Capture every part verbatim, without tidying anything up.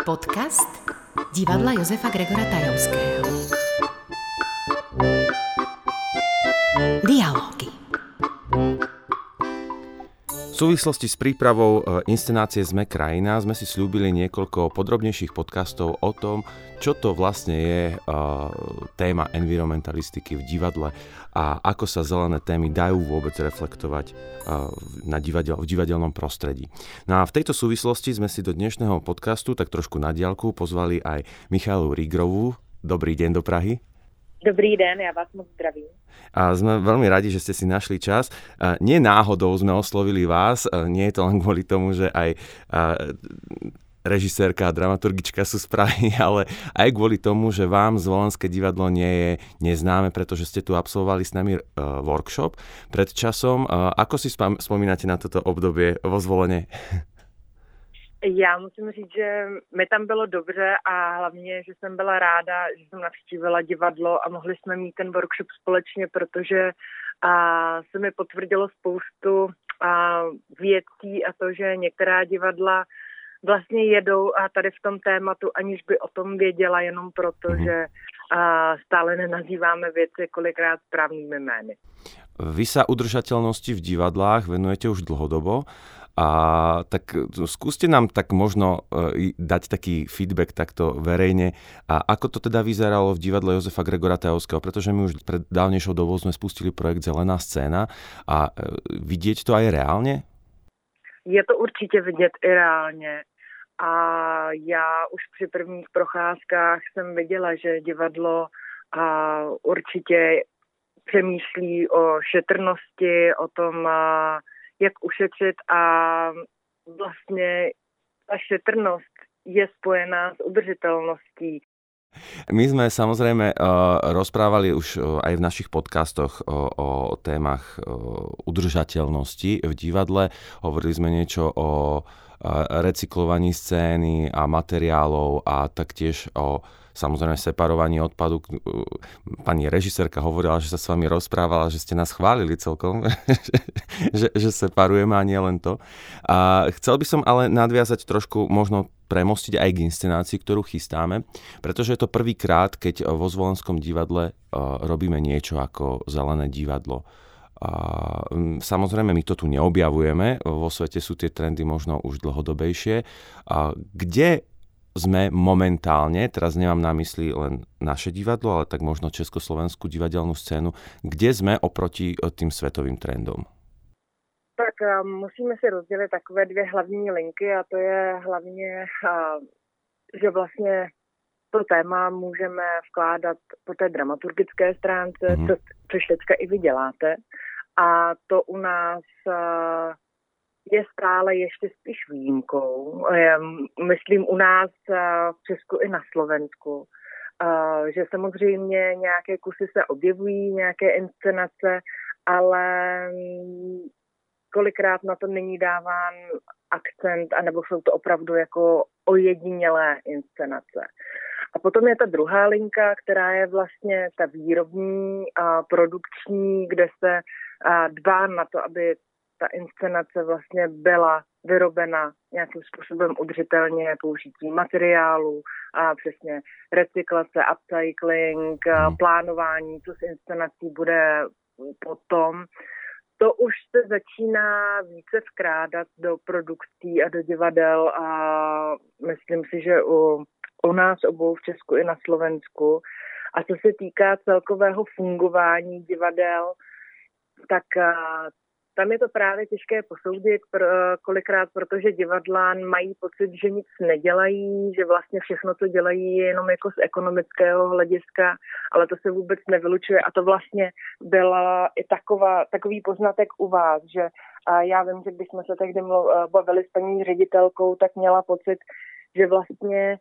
Podcast Divadla Jozefa Gregora Tajovského. Dialógy. V súvislosti s prípravou inscenácie Sme krajina sme si sľúbili niekoľko podrobnejších podcastov o tom, čo to vlastne je uh, téma environmentalistiky v divadle a ako sa zelené témy dajú vôbec reflektovať uh, na divadel, v divadelnom prostredí. No a v tejto súvislosti sme si do dnešného podcastu tak trošku na diaľku pozvali aj Michaelu Rýgrovú. Dobrý deň do Prahy. Dobrý den, ja vás moc zdravím. A sme veľmi radi, že ste si našli čas. Nie náhodou sme oslovili vás, nie je to len kvôli tomu, že aj režisérka a dramaturgička sú z Prahy, ale aj kvôli tomu, že vám Zvolenské divadlo nie je neznáme, pretože ste tu absolvovali s nami workshop pred časom. Ako si spomínate na toto obdobie vo Zvolene? Já musím říct, že mi tam bylo dobře a hlavně, že jsem byla ráda, že jsem navštívila divadlo a mohli jsme mít ten workshop společně, protože a, se mi potvrdilo spoustu a, věcí a to, že některá divadla vlastně jedou a tady v tom tématu, aniž by o tom věděla, jenom proto, mm-hmm. že a, stále nenazýváme věci kolikrát správnými jmény. Vy sa udržateľnosti v divadlách venujete už dlhodobo. A tak skúste nám tak možno dať taký feedback takto verejne. A ako to teda vyzeralo v divadle Jozefa Gregora Tajovského? Pretože my už pred dávnejšou dobou sme spustili projekt Zelená scéna a vidieť to aj reálne? Je to určitě vidět i reálně. A já už při prvních procházkách jsem viděla, že divadlo a určitě přemýšlí o šetrnosti, o tom, jak ušetřit a vlastně ta šetrnost je spojená s udržitelností. My sme samozrejme uh, rozprávali už uh, aj v našich podcastoch uh, o témach uh, udržateľnosti v divadle. Hovorili sme niečo o uh, recyklovaní scény a materiálov a taktiež o samozrejme separovanie odpadu. Pani režisérka hovorila, že sa s vami rozprávala, že ste nás chválili celkom, že, že separujeme a nie len to. A chcel by som ale nadviazať trošku možno premostiť aj k inscenácii, ktorú chystáme, pretože je to prvýkrát, keď vo Zvolenskom divadle robíme niečo ako Zelené divadlo. A samozrejme, my to tu neobjavujeme, vo svete sú tie trendy možno už dlhodobejšie. A kde sme momentálne, teraz nemám na mysli len naše divadlo, ale tak možno československú divadelnú scénu, kde sme oproti tým svetovým trendom? Tak musíme si rozdělit takové dvě hlavní linky a to je hlavně, že vlastně to téma můžeme vkládat po té dramaturgické stránce, mm. co, což teďka i vy děláte. A to u nás je stále ještě spíš výjimkou. Myslím u nás v Česku i na Slovensku, že samozřejmě nějaké kusy se objevují, nějaké inscenace, ale kolikrát na to není dáván akcent, anebo jsou to opravdu jako ojedinělé inscenace. A potom je ta druhá linka, která je vlastně ta výrobní a produkční, kde se dbá na to, aby ta inscenace vlastně byla vyrobena nějakým způsobem udržitelně, použití materiálu, a přesně recyklace, upcycling, hmm. plánování, co s inscenací bude potom. To už se začíná více vkrádat do produkcí a do divadel a myslím si, že u, u nás obou v Česku i na Slovensku. A co se týká celkového fungování divadel, tak tam je to právě těžké posoudit kolikrát, protože divadla mají pocit, že nic nedělají, že vlastně všechno, co dělají, je jenom jako z ekonomického hlediska, ale to se vůbec nevylučuje a to vlastně byla i taková, takový poznatek u vás, že já vím, že když jsme se tehdy bavili s paní ředitelkou, tak měla pocit, že vlastně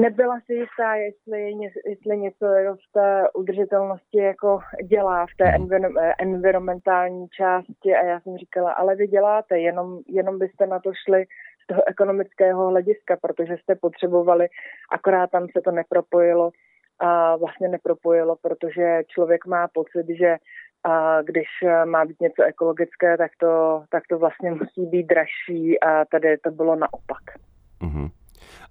nebyla si jistá, jestli, jestli něco v té udržitelnosti jako dělá v té envir- environmentální části a já jsem říkala, ale vy děláte, jenom, jenom byste na to šli z toho ekonomického hlediska, protože jste potřebovali, akorát tam se to nepropojilo a vlastně nepropojilo, protože člověk má pocit, že a když má být něco ekologické, tak to, tak to vlastně musí být dražší a tady to bylo naopak. Mhm.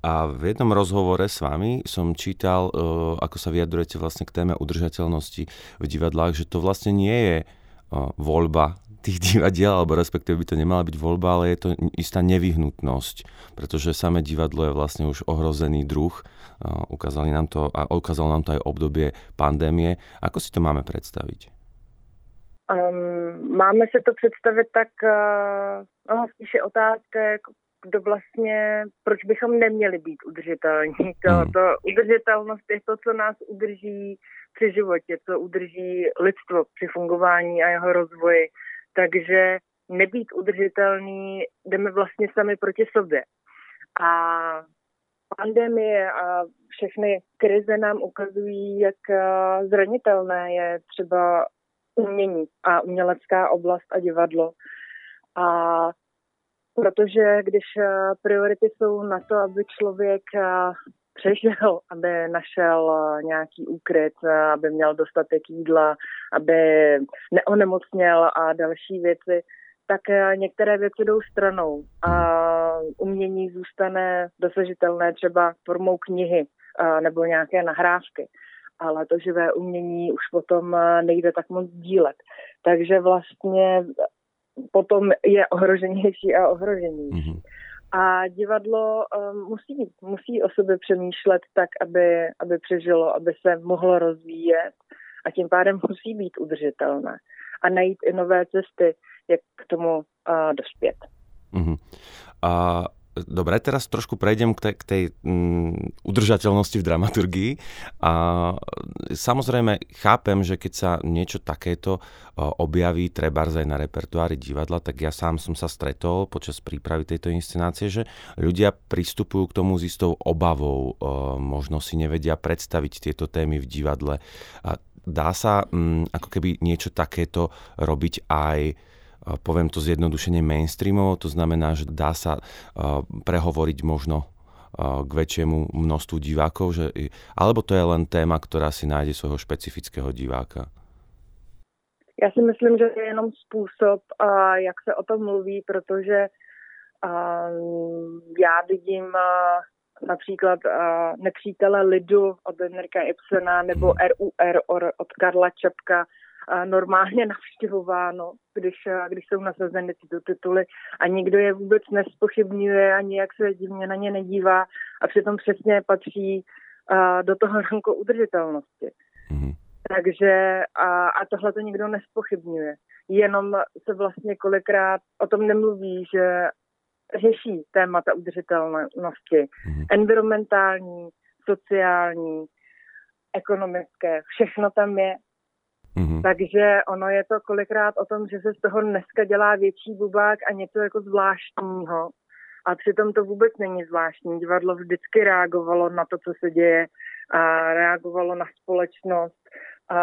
A v jednom rozhovore s vami som čítal, ako sa vyjadrujete vlastne k téme udržateľnosti v divadlách, že to vlastne nie je voľba tých divadiel, alebo respektíve by to nemala byť voľba, ale je to istá nevyhnutnosť, pretože samé divadlo je vlastne už ohrozený druh. Uh, ukázali nám to a ukázalo nám to aj obdobie pandémie. Ako si to máme predstaviť? Um, máme se to představit tak, uh, no, spíše otázka, jako kdo vlastně, proč bychom neměli být udržitelní. To, hmm. to udržitelnost je to, co nás udrží při životě, co udrží lidstvo při fungování a jeho rozvoji. Takže nebýt udržitelný, jdeme vlastně sami proti sobě. A pandemie a všechny krize nám ukazují, jak zranitelné je třeba umění a umělecká oblast a divadlo. A protože když priority jsou na to, aby člověk přežil, aby našel nějaký úkryt, aby měl dostatek jídla, aby neonemocněl a další věci, tak některé věci jdou stranou a umění zůstane dosažitelné třeba formou knihy nebo nějaké nahrávky. Ale to živé umění už potom nejde tak moc dílet. Takže vlastně potom je ohroženější a ohroženější. Mm-hmm. A divadlo um, musí, musí o sobě přemýšlet tak, aby, aby přežilo, aby se mohlo rozvíjet a tím pádem musí být udržitelné a najít i nové cesty, jak k tomu uh, dospět. Mm-hmm. A dobre, teraz trošku prejdem k tej, k tej m, udržateľnosti v dramaturgii. A samozrejme chápem, že keď sa niečo takéto objaví trebárs aj na repertoári divadla, tak ja sám som sa stretol počas prípravy tejto inscenácie, že ľudia pristupujú k tomu s istou obavou, možno si nevedia predstaviť tieto témy v divadle. A dá sa m, ako keby niečo takéto robiť aj, poviem to zjednodušene, mainstreamovo, to znamená, že dá sa prehovoriť možno k väčšiemu množstvu divákov, že, alebo to je len téma, ktorá si nájde svojho špecifického diváka? Ja si myslím, že je jenom spôsob, jak sa o tom mluví, pretože ja vidím například Nepřítele lidu od Henrika Ibsena nebo R U R od Karla Čapka normálně navštěvováno, když, když jsou nasazeny tyto tituly a nikdo je vůbec nespochybňuje a nijak se divně na ně nedívá a přitom přesně patří uh, do toho ranku udržitelnosti. Mm-hmm. Takže a, a tohle to nikdo nespochybňuje. Jenom se vlastně kolikrát o tom nemluví, že řeší témata udržitelnosti. Mm-hmm. Environmentální, sociální, ekonomické, všechno tam je. Mm-hmm. Takže ono je to kolikrát o tom, že se z toho dneska dělá větší bubák a něco jako zvláštního. A přitom to vůbec není zvláštní. Divadlo vždycky reagovalo na to, co se děje, a reagovalo na společnost. A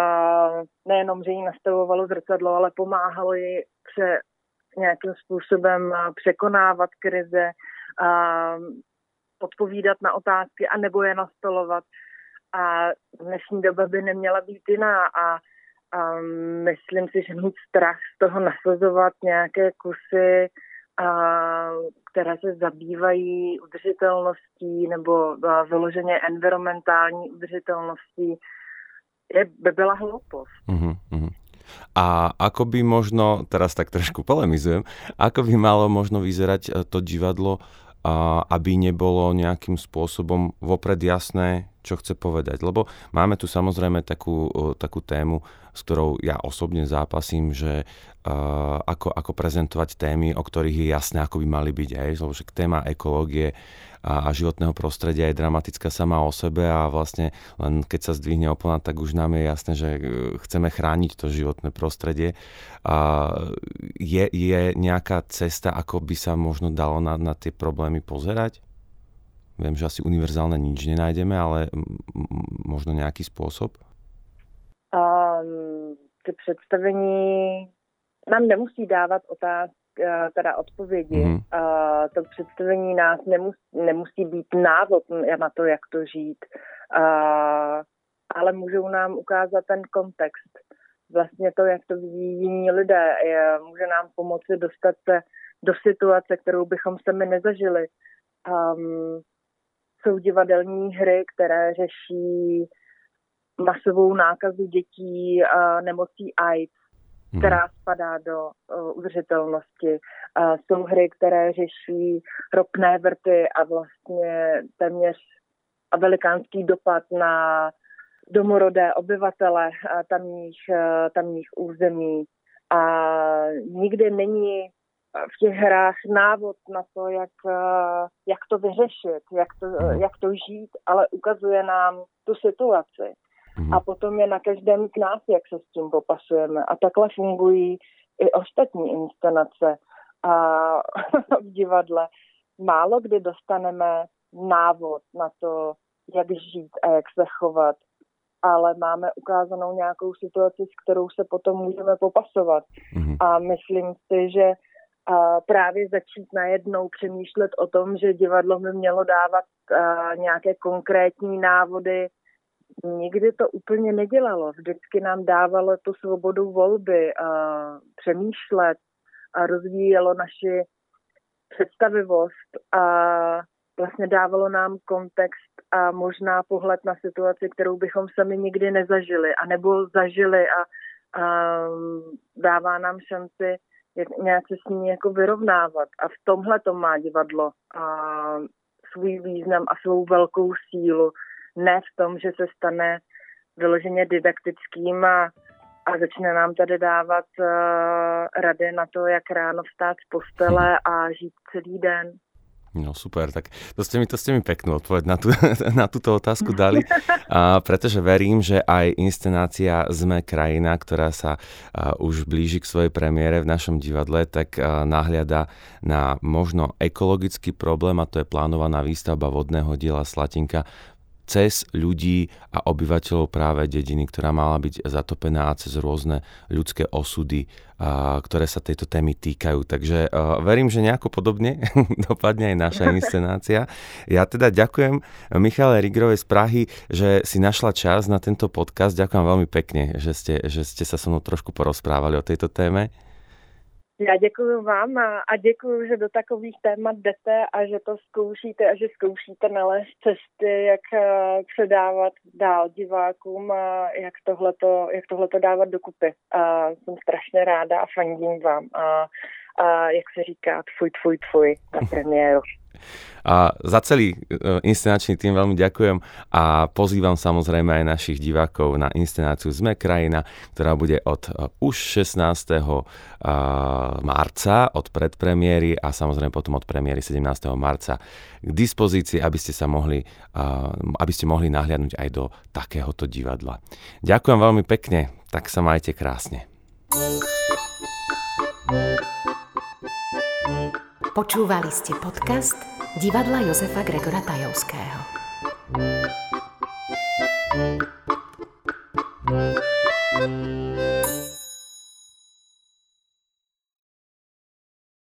nejenom, že jí nastavovalo zrcadlo, ale pomáhalo jí se nějakým způsobem překonávat krize, a odpovídat na otázky, anebo je nastolovat. A dnešní doba by neměla být jiná a A myslím si, že mít strach z toho nasazovat nějaké kusy, a, které se zabývají udržitelností nebo a, vyloženě environmentální udržitelností, je, by byla hloupost. Mm-hmm, mm-hmm. A ako by možno, teraz tak trošku polemizujem, ako by malo možno vyzerať to divadlo, a, aby nebolo nejakým spôsobom vopred jasné, čo chce povedať. Lebo máme tu samozrejme takú, takú tému, s ktorou ja osobne zápasím, že uh, ako, ako prezentovať témy, o ktorých je jasné, ako by mali byť. Aj, lebo však téma ekológie a, a životného prostredia je dramatická sama o sebe a vlastne len keď sa zdvihne opona, tak už nám je jasné, že chceme chrániť to životné prostredie. Uh, je, je nejaká cesta, ako by sa možno dalo na, na tie problémy pozerať? Viem, že asi univerzálne nič nenájdeme, ale m- m- možno nejaký spôsob? Um, ty představení nám nemusí dávat otázky, teda odpovědi. Mm. Uh, to představení nás nemusí, nemusí být návod na to, jak to žít, uh, ale můžou nám ukázat ten kontext. Vlastně to, jak to vidí jiní lidé, je, může nám pomoci dostat se do situace, kterou bychom sami nezažili. Um, jsou divadelní hry, které řeší masovou nákazu dětí a nemocí AIDS, hmm. která spadá do uh, udržitelnosti. A jsou hry, které řeší ropné vrty a vlastně téměř a velikánský dopad na domorodé obyvatele tamních, tamních území. A nikdy není v těch hrách návod na to, jak, jak to vyřešit, jak to, jak to žít, ale ukazuje nám tu situaci. A potom je na každém z nás, jak se s tím popasujeme. A takhle fungují i ostatní inscenace. A v divadle málo kdy dostaneme návod na to, jak žít a jak se chovat, ale máme ukázanou nějakou situaci, s kterou se potom můžeme popasovat. Mm-hmm. A myslím si, že a právě začít najednou přemýšlet o tom, že divadlo by mělo dávat a, nějaké konkrétní návody. Nikdy to úplně nedělalo. Vždycky nám dávalo tu svobodu volby, a, přemýšlet a rozvíjelo naši představivost a vlastně dávalo nám kontext a možná pohled na situaci, kterou bychom sami nikdy nezažili, anebo zažili a, a dává nám šanci nějak se s ní jako vyrovnávat. A v tomhle to má divadlo a svůj význam a svou velkou sílu. Ne v tom, že se stane vyloženě didaktickým a a začne nám tady dávat uh, rady na to, jak ráno vstát z postele a žít celý den. No super, tak to ste mi, to ste mi peknú odpoveď na, tú, na túto otázku dali, a pretože verím, že aj inscenácia Sme krajina, ktorá sa a, už blíži k svojej premiére v našom divadle, tak a, nahliada na možno ekologický problém, a to je plánovaná výstavba vodného diela Slatinka cez ľudí a obyvateľov práve dediny, ktorá mala byť zatopená, cez rôzne ľudské osudy, ktoré sa tejto témy týkajú. Takže verím, že nejako podobne dopadne aj naša inscenácia. Ja teda ďakujem Michaele Rýgrovej z Prahy, že si našla čas na tento podcast. Ďakujem veľmi pekne, že ste, že ste sa so mnou trošku porozprávali o tejto téme. Já děkuji vám a, a děkuji, že do takových témat jdete a že to zkoušíte a že zkoušíte nalézt cesty, jak uh, předávat dál divákům a jak tohleto, jak tohleto dávat dokupy. A jsem strašně ráda a fandím vám. A, a jak se říká, tfuj, tfuj, tfuj na premiéru. A za celý inscenačný tým veľmi ďakujem a pozývam samozrejme aj našich divákov na inscenáciu Sme krajina, ktorá bude od už šestnásteho marca od predpremiéry a samozrejme potom od premiéry sedemnásteho marca k dispozícii, aby ste sa mohli, aby ste mohli nahliadnúť aj do takéhoto divadla. Ďakujem veľmi pekne, tak sa majte krásne. Počúvali ste podcast Divadla Jozefa Gregora Tajovského.